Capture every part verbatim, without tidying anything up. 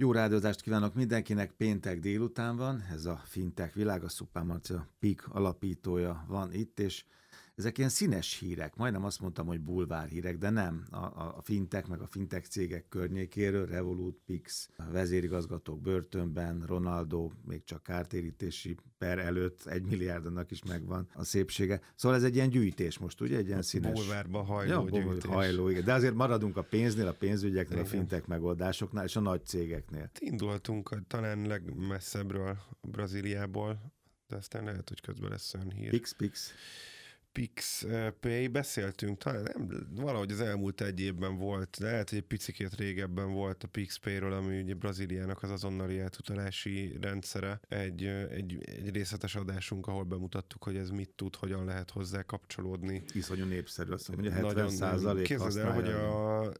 Jó rádiózást kívánok mindenkinek, péntek délután van, ez a Fintech Világ, a Suppan Márton Peak alapítója van itt, és ezek ilyen színes hírek, majdnem azt mondtam, hogy bulvár hírek, de nem, a, a fintech meg a fintech cégek környékéről, Revolut, Pix, vezérigazgatók börtönben, Ronaldo még csak kártérítési per előtt, egy milliárdanak is megvan a szépsége. Szóval ez egy ilyen gyűjtés most, ugye? Egy ilyen színes... Bulvárba hajló ja, gyűjtés. Hajló, igen. De azért maradunk a pénznél, a pénzügyeknél, igen. A fintech megoldásoknál és a nagy cégeknél. Indultunk talán legmesszebbről, Brazíliából, de aztán lehet, hogy közben lesz olyan hír. Pix, Pix. pé es pé, beszéltünk, talán nem, valahogy az elmúlt egy évben volt, de lehet, hogy egy picikét régebben volt a pé es péről, ami ugye Brazíliának az azonnali átutalási rendszere. Egy, egy, egy részletes adásunk, ahol bemutattuk, hogy ez mit tud, hogyan lehet hozzá kapcsolódni. Iszonyú népszerű, azt mondom, hogy hetven százalék használja. Képzeld el, hogy a... a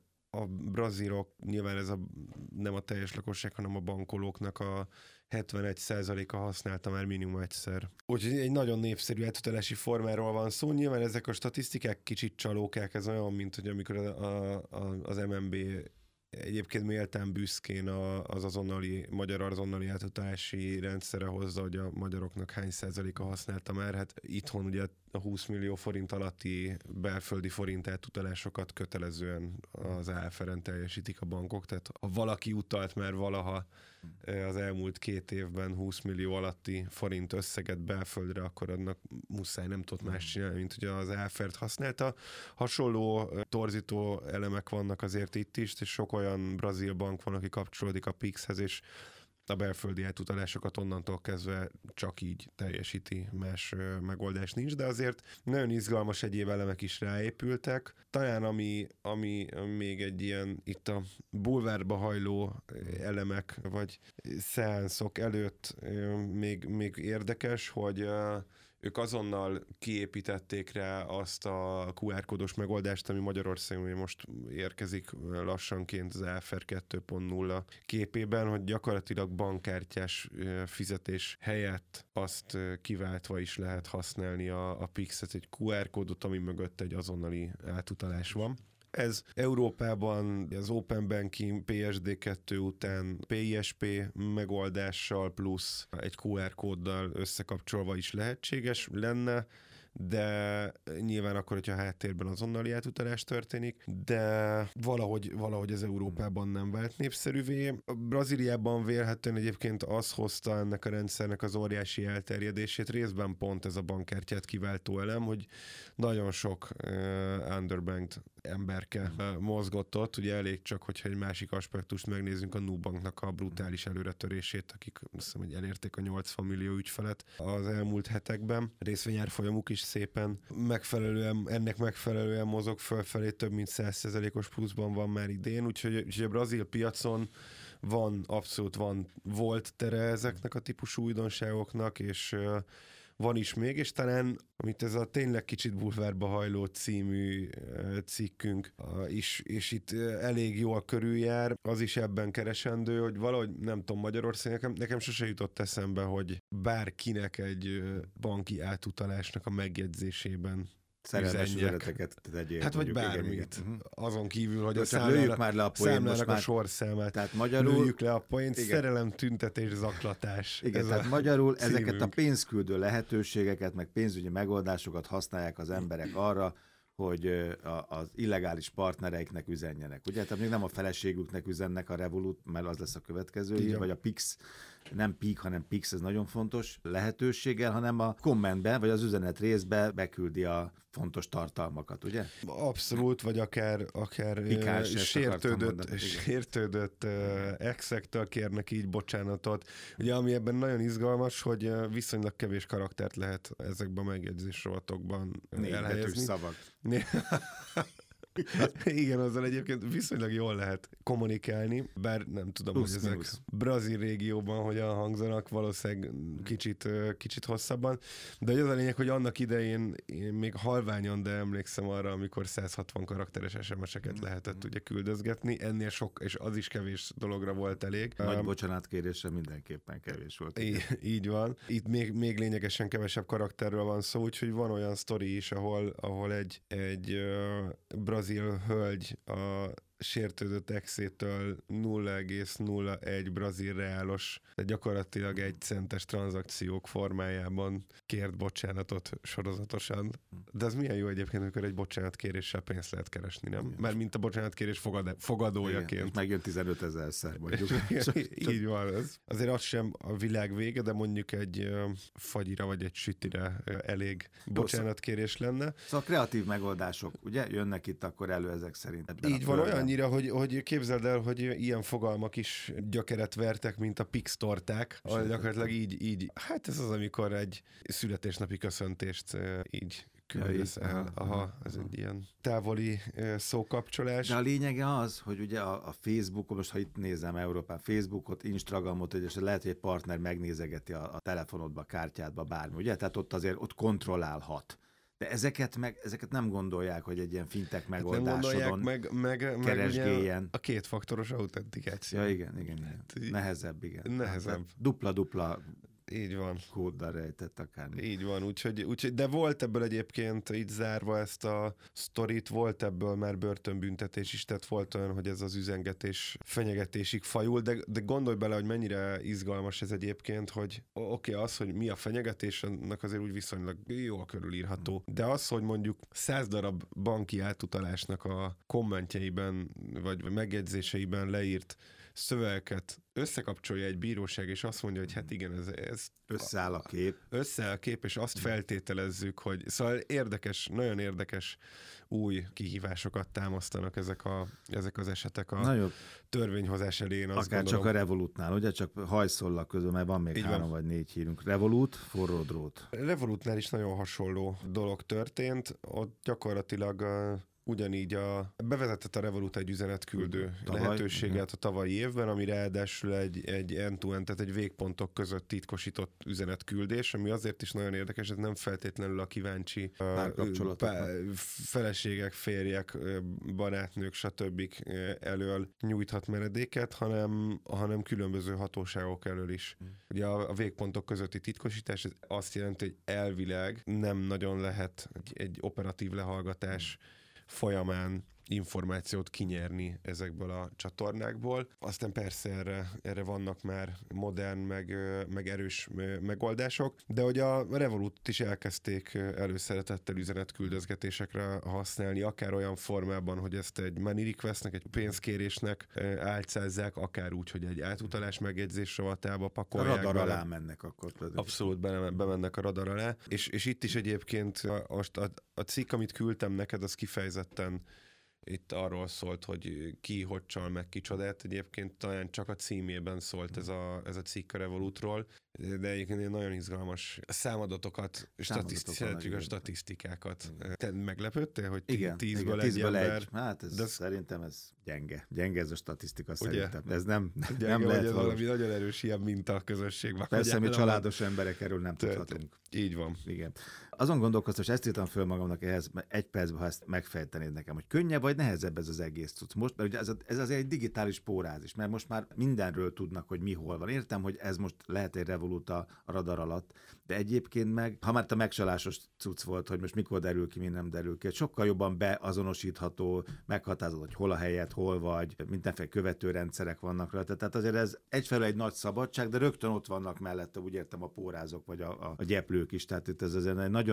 brazilok, nyilván ez a, nem a teljes lakosság, hanem a bankolóknak a hetvenegy százaléka használta már minimum egyszer. Úgyhogy egy nagyon népszerű átutalási formáról van szó. Nyilván ezek a statisztikák kicsit csalókák, ez olyan, mint hogy amikor a, a, a, az em en bé egyébként méltán büszkén az azonnali, magyar azonnali átutalási rendszere hozza, hogy a magyaroknak hány százaléka használta már. Hát itthon ugye a húsz millió forint alatti belföldi forint átutalásokat kötelezően az á ef er-en teljesítik a bankok. Tehát ha valaki utalt már valaha az elmúlt két évben húsz millió alatti forint összeget belföldre, akkor annak muszáj, nem tudott más csinálni, mint hogy az á ef er-t használta. Hasonló torzító elemek vannak azért itt is, és sok olyan brazil bank van, aki kapcsolódik a Pixhez, és a belföldi átutalásokat onnantól kezdve csak így teljesíti, más megoldás nincs, de azért nagyon izgalmas egyéb elemek is ráépültek. Talán ami, ami még egy ilyen itt a bulvárba hajló elemek, vagy szeánszok előtt még, még érdekes, hogy ők azonnal kiépítették rá azt a kú er kódos megoldást, ami Magyarországon most érkezik lassanként az á ef er kettő pont nulla képében, hogy gyakorlatilag bankkártyás fizetés helyett azt kiváltva is lehet használni a, a Pixet, egy kú er kódot, ami mögött egy azonnali átutalás van. Ez Európában az Open Banking pé es dé kettő után pé es pé megoldással plusz egy kú er kóddal összekapcsolva is lehetséges lenne, de nyilván akkor, hogyha háttérben azonnali átutalás történik, de valahogy, valahogy ez Európában nem vált népszerűvé. A Brazíliában vélhetően egyébként az hozta ennek a rendszernek az óriási elterjedését, részben pont ez a bankkártyát kiváltó elem, hogy nagyon sok uh, underbanked emberke uh, mozgott ott, ugye elég csak, hogyha egy másik aspektust megnézzünk, a Nubanknak a brutális előretörését, akik azt hiszem, hogy elérték a nyolcvan millió ügyfelet az elmúlt hetekben. Részvényárfolyamuk is szépen megfelelően, ennek megfelelően mozog fölfelé, több mint száz százalékos pluszban van már idén, úgyhogy, úgyhogy a brazil piacon van, abszolút van, volt tere ezeknek a típusú újdonságoknak, és van is még, és talán, amit ez a tényleg kicsit bulvárba hajló című cikkünk is, és itt elég jól körüljár, az is ebben keresendő, hogy valahogy, nem tudom, Magyarország, nekem, nekem sose jutott eszembe, hogy bárkinek egy banki átutalásnak a megjegyzésében szerelmes üzeneteket tegyél. Hát vagy bármit. Igen. Azon kívül, hogy de a számlának a sorszámát. Tehát magyarul... Lőjük le a poént, szerelem, tüntetés, zaklatás. Igen, ez tehát magyarul címünk. Ezeket a pénzküldő lehetőségeket, meg pénzügyi megoldásokat használják az emberek arra, hogy az illegális partnereiknek üzenjenek. Ugye? Tehát még nem a feleségüknek üzennek a Revolut, mert az lesz a következő, így, vagy a Pix, nem Peak, hanem Pix, ez nagyon fontos lehetőséggel, hanem a kommentben, vagy az üzenet részbe beküldi a fontos tartalmakat, ugye? Abszolút, vagy akár, akár sértődött, sértődött exektől kérnek így bocsánatot. Ugye, ami ebben nagyon izgalmas, hogy viszonylag kevés karaktert lehet ezekben a megjegyzés rovatokban elhelyezni. Szavak. Igen, azzal egyébként viszonylag jól lehet kommunikálni, bár nem tudom, plusz, hogy ezek plusz. Brazil régióban hogyan hangzanak, valószínűleg kicsit, kicsit hosszabban, de az a lényeg, hogy annak idején én még halványan, de emlékszem arra, amikor száz hatvan karakteres es em es-eket lehetett ugye küldözgetni, ennél sok, és az is kevés dologra volt elég. Nagy bocsánatkérésre mindenképpen kevés volt. Így, így van. Itt még, még lényegesen kevesebb karakterről van szó, úgyhogy van olyan sztori is, ahol, ahol egy, egy brazil hölgy a sértődött exétől nulla egész nulla egy brazil reálos, de gyakorlatilag egy centes tranzakciók formájában kért bocsánatot sorozatosan. De ez milyen jó egyébként, amikor egy bocsánatkéréssel pénzt lehet keresni, nem? Mert mint a bocsánatkérés fogad- fogadójaként. Igen, megjön tizenötezerszer, mondjuk. Így van. Ez. Azért az sem a világ vége, de mondjuk egy fagyira vagy egy sütire elég bocsánatkérés lenne. Szóval kreatív megoldások, ugye? Jönnek itt akkor elő ezek szerint. Így van, olyan annyira, hogy, hogy képzeld el, hogy ilyen fogalmak is gyökeret vertek, mint a Pix torták, ahol gyakorlatilag így, így, hát ez az, amikor egy születésnapi köszöntést így küldesz ja, el. Aha, aha, ez aha. egy ilyen távoli szókapcsolás. De a lényege az, hogy ugye a, a Facebookon, most ha itt nézem Európán, Facebookot, Instagramot, és lehet, hogy egy partner megnézegeti a, a telefonodba, a kártyádba, bármi, ugye? Tehát ott azért ott kontrollálhat. De ezeket, meg, ezeket nem gondolják, hogy egy ilyen fintech megoldásodon meg, meg, keresgéljen. Meg a kétfaktoros autentikáció. Ja, igen, igen. igen. Nehezebb, igen. Nehezebb. Dupla-dupla így van. Kóddal rejtett akármi. Így van, úgyhogy, úgyhogy, de volt ebből egyébként, így zárva ezt a sztorit, volt ebből már börtönbüntetés is, tehát volt olyan, hogy ez az üzengetés fenyegetésig fajul, de, de gondolj bele, hogy mennyire izgalmas ez egyébként, hogy oké, okay, az, hogy mi a fenyegetés, annak azért úgy viszonylag jól körülírható, de az, hogy mondjuk száz darab banki átutalásnak a kommentjeiben, vagy megjegyzéseiben leírt szövegeket összekapcsolja egy bíróság, és azt mondja, hogy hát igen, ez... ez összeáll a kép. Összeáll a kép, és azt feltételezzük, hogy... Szóval érdekes, nagyon érdekes új kihívásokat támasztanak ezek, a, ezek az esetek a na törvényhozás elén. Azt akár gondolom, csak a Revolutnál, ugye? Csak hajszollak közül, mert van még így három van. Vagy négy hírünk. Revolut, forró drót. Revolutnál is nagyon hasonló dolog történt. Ott gyakorlatilag... ugyanígy a, bevezetett a Revolut egy üzenetküldő tavaly, lehetőséget igen. a tavalyi évben, ami ráadásul egy, egy end-to-end, tehát egy végpontok között titkosított üzenetküldés, ami azért is nagyon érdekes, ez nem feltétlenül a kíváncsi a, pá, feleségek, férjek, barátnők, stb. Elől nyújthat meredéket, hanem, hanem különböző hatóságok elől is. Hmm. Ugye a, a végpontok közötti titkosítás ez azt jelenti, hogy elvileg nem nagyon lehet egy, egy operatív lehallgatás folyamán információt kinyerni ezekből a csatornákból. Aztán persze erre, erre vannak már modern, meg, meg erős megoldások, de hogy a Revolut is elkezdték előszeretettel üzenetküldözgetésekre használni, akár olyan formában, hogy ezt egy money requestnek, egy pénzkérésnek álcázzák, akár úgy, hogy egy átutalás megjegyzés rovatába pakolják. A radar bele. Alá mennek akkor. Abszolút bemennek a radar alá, és, és itt is egyébként a, a, a cikk, amit küldtem neked, az kifejezetten itt arról szólt, hogy ki hogy csal meg kicsodát, egyébként talán csak a címében szólt ez a, ez a cikk a Revolutról, de egyébként nagyon izgalmas számadatokat, statiszti- szeretjük a statisztikákat. Igen. Te meglepődtél, hogy igen, tízből igen, egy tízből ember? Egy. Hát ez de szerintem ez gyenge. Gyenge ez a statisztika ugye? Szerintem. Ez nem, nem lehet ez valami nagyon erős ilyen minta közösségben. Persze, mi családos emberek erről nem tudhatunk. Így van. Igen. Azon gondolkoztam, és ezt írtam föl magamnak ehhez, egy percben, ha ezt megfejtenéd nekem, hogy könnyebb vagy nehezebb ez az egész cucc. Most, mert ugye ez, ez azért egy digitális pórázis, mert most már mindenről tudnak, hogy mi hol van. Értem, hogy ez most lehet egy Revolut a radar alatt, de egyébként meg, ha már te megcsalásos cucc volt, hogy most mikor derül ki, mi nem derül ki, sokkal jobban beazonosítható, meghatározott, hogy hol a helyet, hol vagy, mindenféle követő rendszerek vannak rajta. Tehát azért ez egyfelől egy nagy szabadság, de rögtön ott vannak mellette, úgy értem, a pórázok vagy a, a, a gyeplők is. Tehát itt ez azért nagyon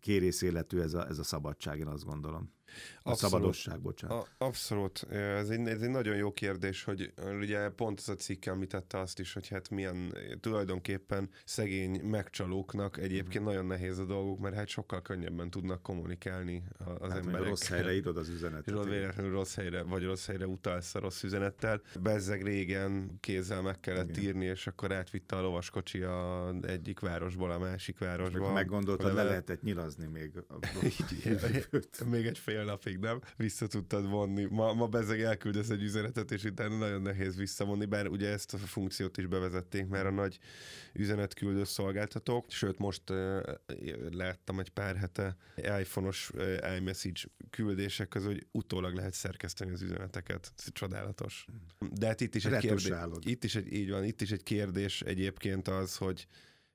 kérészéletű ez a, ez a szabadság, én azt gondolom. A abszolút, szabadosság, bocsánat. A, abszolút. Ez egy, ez egy nagyon jó kérdés, hogy ugye pont ez a cikk említette azt is, hogy hát milyen tulajdonképpen szegény megcsalóknak egyébként mm. nagyon nehéz a dolguk, mert hát sokkal könnyebben tudnak kommunikálni az hát, emberekkel. Rossz helyre írod az üzenetet. Rossz, véletlenül rossz helyre, vagy rossz helyre utalsz a rossz üzenettel. Bezzeg régen kézzel meg kellett igen. írni, és akkor átvitte a lovaskocsi a egyik városból a másik városba. Meggondoltad, le lehetett nyilazni még. A... még egy fél napig, nem? Vissza tudtad vonni. Ma, ma bezzeg elküldesz egy üzenetet, és utána nagyon nehéz visszavonni, bár ugye ezt a funkciót is bevezették már a nagy üzenetküldő szolgáltatók. Sőt, most uh, láttam egy pár hete iPhone-os uh, iMessage küldések közül, hogy utólag lehet szerkeszteni az üzeneteket. Ez csodálatos. De hát itt is egy kérdés. Itt is egy, így van, itt is egy kérdés egyébként az, hogy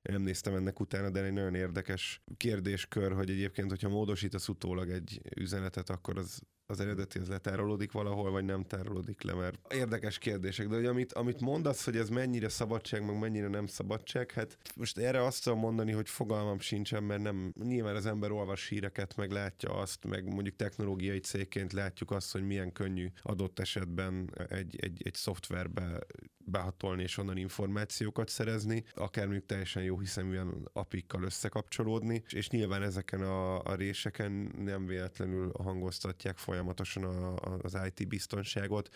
nem néztem ennek utána, de egy nagyon érdekes kérdéskör, hogy egyébként, hogyha módosítasz utólag egy üzenetet, akkor az az eredeti az letárolódik valahol, vagy nem tárolódik le, mert érdekes kérdések, de hogy amit, amit mondasz, hogy ez mennyire szabadság, meg mennyire nem szabadság, hát most erre azt tudom mondani, hogy fogalmam sincsen, mert nem, nyilván az ember olvas híreket, meg látja azt, meg mondjuk technológiai cégként látjuk azt, hogy milyen könnyű adott esetben egy, egy, egy szoftverbe behatolni és onnan információkat szerezni, akár mondjuk teljesen jó hiszeműen apikkal összekapcsolódni, és nyilván ezeken a, a réseken nem véletlenül hangoztatják folyamatosan a, a, az i té biztonságot,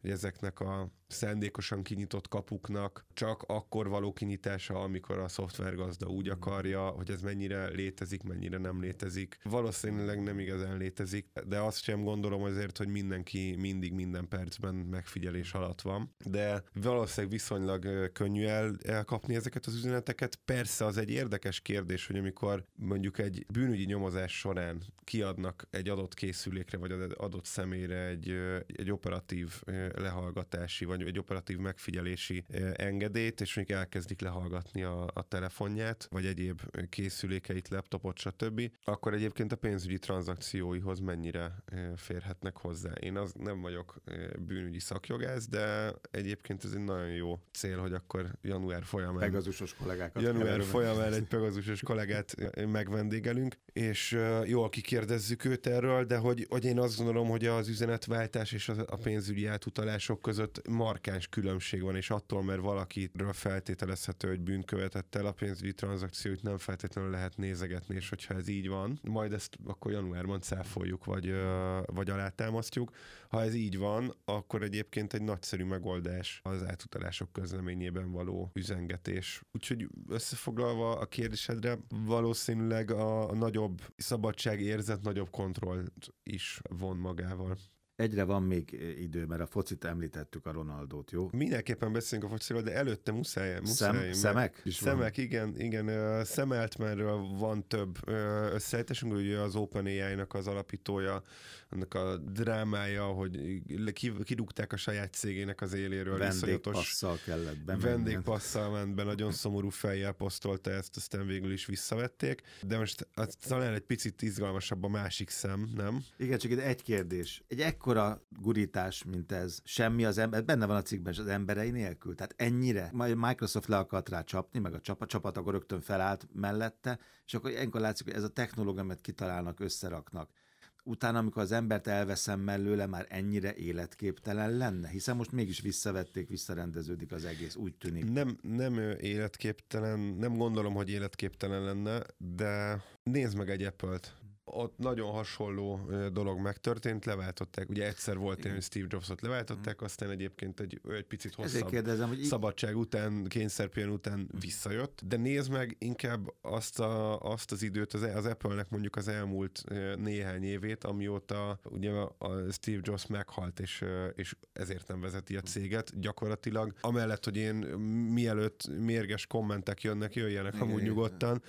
hogy ezeknek a szándékosan kinyitott kapuknak csak akkor való kinyitása, amikor a szoftvergazda úgy akarja, hogy ez mennyire létezik, mennyire nem létezik. Valószínűleg nem igazán létezik, de azt sem gondolom azért, hogy mindenki mindig minden percben megfigyelés alatt van, de valószínűleg viszonylag könnyű el, elkapni ezeket az üzeneteket. Persze az egy érdekes kérdés, hogy amikor mondjuk egy bűnügyi nyomozás során kiadnak egy adott készülékre, vagy adott személyre egy, egy operatív lehallgatási, vagy egy operatív megfigyelési engedélyt, és mondjuk elkezdik lehallgatni a, a telefonját, vagy egyéb készülékeit, laptopot, stb., akkor egyébként a pénzügyi tranzakcióihoz mennyire férhetnek hozzá. Én az nem vagyok bűnügyi szakjogász, de egyébként ez egy nagyon jó cél, hogy akkor január folyamán... Pegazusos kollégákat. Január folyamán egy pegazusos kollégát megvendégelünk, és jól kikérdezzük őt erről, de hogy, hogy én azt gondolom, hogy az üzenetváltás és a pénzügyi átutalások között markáns különbség van, és attól, mert valakiről feltételezhető, hogy bűnt követett el, a pénzügyi tranzakciót nem feltétlenül lehet nézegetni, és hogyha ez így van, majd ezt akkor januárban cáfoljuk, vagy, vagy alátámasztjuk. Ha ez így van, akkor egyébként egy nagyszerű megoldás az átutalások közleményében való üzengetés. Úgyhogy összefoglalva a kérdésedre, valószínűleg a nagyobb szabadságérzet nagyobb kontrollt is von magával. Egyre van még idő, mert a focit említettük, a Ronaldót, jó? Mindenképpen beszélünk a fociról, de előtte muszáj, muszáj. Szem, szemek? Szemek, van. igen. igen uh, Sam Altmanről van több uh, összeállításunk, ugye az OpenAI-nak az alapítója, annak a drámája, hogy kirúgták a saját cégének az éléről. Vendégpasszal kellett bemenni. Vendégpasszal ment be, nagyon szomorú fejjel posztolta ezt, aztán végül is visszavették. De most az, talán egy picit izgalmasabb a másik szem, nem? Igen, csak egy kérdés. Egy ekkora gurítás, mint ez, semmi az ember, benne van a cikkben, az emberei nélkül, tehát ennyire. Microsoft le akart rá csapni, meg a csapat, csapat akkor rögtön felállt mellette, és akkor ilyenkor látszik, hogy ez a technológia, amit kitalálnak, összeraknak. Utána, amikor az embert elveszem mellőle, már ennyire életképtelen lenne? Hiszen most mégis visszavették, visszarendeződik az egész, úgy tűnik. Nem, nem életképtelen, nem gondolom, hogy életképtelen lenne, de nézd meg egy Apple-t. Ott nagyon hasonló dolog megtörtént, leváltották. Ugye egyszer volt ilyen, hogy Steve Jobsot leváltották, aztán egyébként egy, egy picit hosszabb kérdezem, hogy szabadság után, kényszerpillen után visszajött. De nézd meg inkább azt, a, azt az időt, az, az Apple-nek mondjuk az elmúlt néhány évét, amióta ugye a Steve Jobs meghalt, és, és ezért nem vezeti a céget gyakorlatilag. Amellett, hogy én mielőtt mérges kommentek jönnek, jöjjenek amúgy nyugodtan.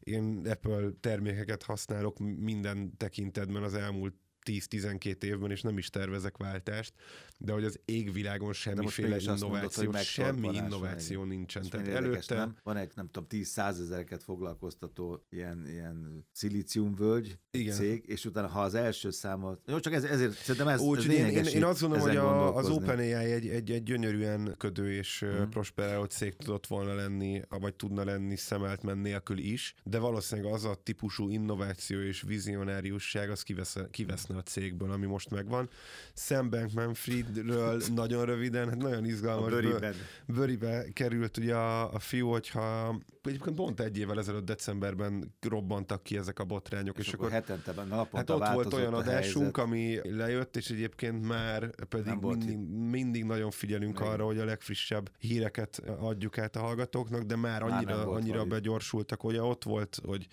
Én Apple termékeket használok minden tekintetben az elmúlt tíz-tizenkét évben, és nem is tervezek váltást, de hogy az égvilágon semmiféle innováció, mondod, semmi innováció nincsen. Tehát előtte... Nem? Van egy, nem tudom, tíz-százezereket foglalkoztató ilyen, ilyen szilíciumvölgy cég, és utána, ha az első számot... Jó, csak ez, ezért szerintem ez, Úgy, ez én, én, én azt gondolom, hogy a, az OpenAI egy, egy, egy gyönyörűen ködő és hmm. prosperáló cég tudott volna lenni, vagy tudna lenni Sam Altman nélkül is, de valószínűleg az a típusú innováció és vizionáriusság, az kivesz, kiveszne a cégből, ami most megvan. Sam Bankman-Friedről nagyon röviden, hát nagyon izgalmas. Bőriben. Bőribe került ugye a, a fiú, hogyha egyébként pont egy évvel ezelőtt decemberben robbantak ki ezek a botrányok, és, és akkor hetente naponta hát ott volt olyan adásunk, ami lejött, és egyébként már pedig mindig, mindig nagyon figyelünk nem. arra, hogy a legfrissebb híreket adjuk át a hallgatóknak, de már annyira, már annyira begyorsultak, hogy ott volt, hogy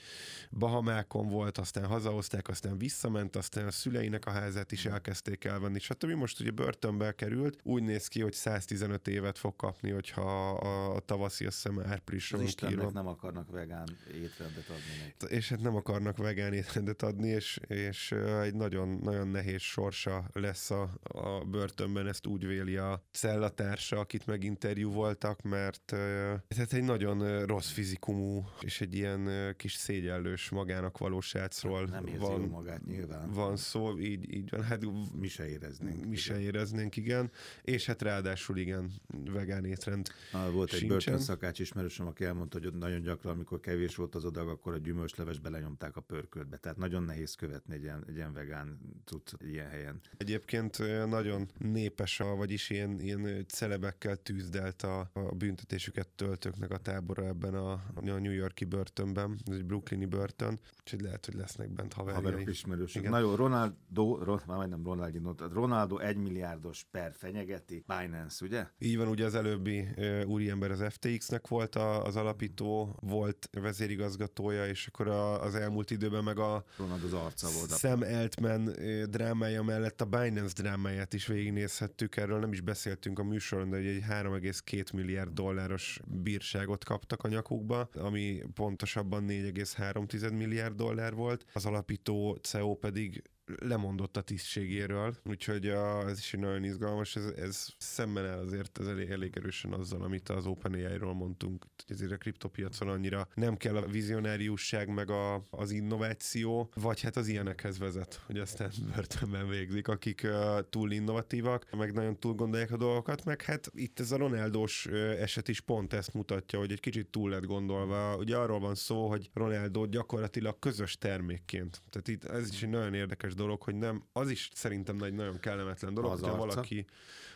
Bahamákon volt, aztán hazahozták, aztán visszament, aztán a szüleinek a házát is elkezdték elvenni, stb. Most ugye börtönbe került, úgy néz ki, hogy száztizenöt évet fog kapni, hogyha a tavaszi, azt hiszem, áprilisra kiíró akinek nem akarnak vegán étrendet adni neki. És hát nem akarnak vegán étrendet adni, és, és egy nagyon, nagyon nehéz sorsa lesz a, a börtönben, ezt úgy véli a cellatársa, akit meginterjú voltak, mert ez egy nagyon rossz fizikumú, és egy ilyen kis szégyellős magának való srácról nem érzi van, magát, nyilván. Van szó, így, így van. Hát, mi se éreznénk. Mi se éreznénk, igen. És hát ráadásul igen, vegán étrend ah, volt sincsen. Egy börtönszakács ismerősöm, aki elmondta, hogy nagyon gyakran, amikor kevés volt az adag, akkor a gyümölcsleves belenyomták a pörköltbe. Tehát nagyon nehéz követni egy ilyen, egy ilyen vegán tud ilyen helyen. Egyébként nagyon népes, a, vagyis ilyen, ilyen celebekkel tűzdelt a, a büntetésüket töltőknek a tábora ebben a, a New Yorki börtönben, ez egy brooklyni börtön, úgyhogy lehet, hogy lesznek bent haverjai. Haverok ismerősök. Na jó, Ronaldo, Ron, már majdnem Ronaldinho, Ronaldo egymilliárdos per fenyegeti Binance, ugye? Így van, ugye az előbbi e, úriember az ef té iksz-nek volt a, az alapító, volt vezérigazgatója, és akkor a, az elmúlt időben meg a Ronaldo az arca volt. Sam Altman e, drámája mellett a Binance drámáját is végignézhettük, erről nem is beszéltünk a műsoron, de egy három egész két milliárd dolláros bírságot kaptak a nyakukba, ami pontosabban négy egész három tized milliárd dollár volt. Az alapító cé e o pedig lemondott a tisztségéről, úgyhogy a, ez is nagyon izgalmas, ez, ez szemben el azért ez elég, elég erősen azzal, amit az OpenAI-ról mondtunk, hogy ezért a kriptopiacon annyira nem kell a vizionáriusság, meg a, az innováció, vagy hát az ilyenekhez vezet, hogy aztán börtönben végzik, akik uh, túl innovatívak, meg nagyon túl gondolják a dolgokat, meg hát itt ez a Ronaldós eset is pont ezt mutatja, hogy egy kicsit túl lett gondolva, ugye arról van szó, hogy Ronaldo gyakorlatilag közös termékként, tehát itt ez is egy nagyon érdekes dolog, hogy nem, az is szerintem egy nagyon kellemetlen dolog, az hogyha arca. Valaki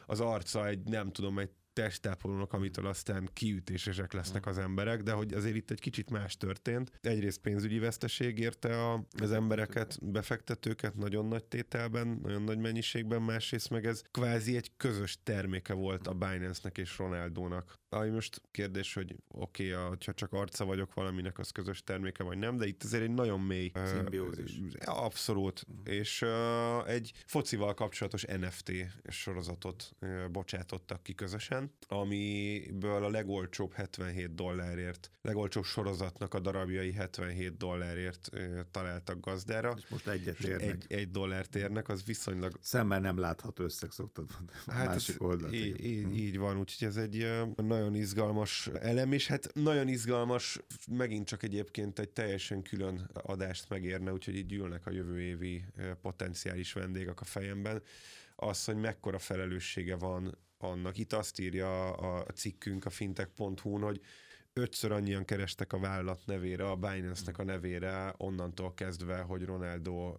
az arca egy, nem tudom, egy testápolónak, amitől aztán kiütésesek lesznek az emberek, de hogy azért itt egy kicsit más történt. Egyrészt pénzügyi veszteség érte a, az embereket, befektetőket nagyon nagy tételben, nagyon nagy mennyiségben, másrészt meg ez kvázi egy közös terméke volt a Binance-nek és Ronaldónak. Ami most kérdés, hogy oké, okay, ha csak arca vagyok valaminek, az közös terméke vagy nem, de itt azért egy nagyon mély szimbiózis. Uh, abszolút. Uh-huh. És uh, egy focival kapcsolatos en ef té sorozatot uh, bocsátottak ki közösen, amiből a legolcsóbb hetvenhét dollárért, legolcsóbb sorozatnak a darabjai hetvenhét dollárért e, találtak gazdára. És most egyet és érnek. Egy, egy dollárt érnek, az viszonylag... Szemmel nem látható összeg, szoktad mondani. Hát másik oldalt. Í- í- így van, úgyhogy ez egy nagyon izgalmas elem, és hát nagyon izgalmas, megint csak egyébként egy teljesen külön adást megérne, úgyhogy így ülnek a jövő évi potenciális vendégek a fejemben. Az, hogy mekkora felelőssége van annak. Itt azt írja a cikkünk a fintech pont hu-n, hogy ötször annyian kerestek a vállalat nevére, a Binance-nek a nevére, onnantól kezdve, hogy Ronaldo,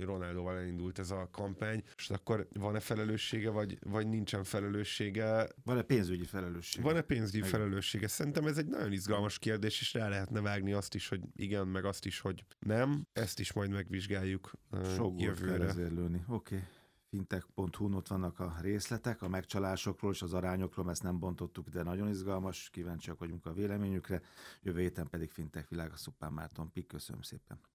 Ronaldoval elindult ez a kampány. És akkor van-e felelőssége, vagy, vagy nincsen felelőssége? Van-e pénzügyi felelőssége? Van-e pénzügyi meg... felelőssége? Szerintem ez egy nagyon izgalmas kérdés, és rá lehetne vágni azt is, hogy igen, meg azt is, hogy nem. Ezt is majd megvizsgáljuk Sok jövőre. Oké. Okay. fintech pont hu-n ott vannak a részletek, a megcsalásokról és az arányokról, ezt nem bontottuk, de nagyon izgalmas, kíváncsiak vagyunk a véleményükre. Jövő héten pedig Fintech Világ, a Suppan Márton Peak. Köszönöm szépen!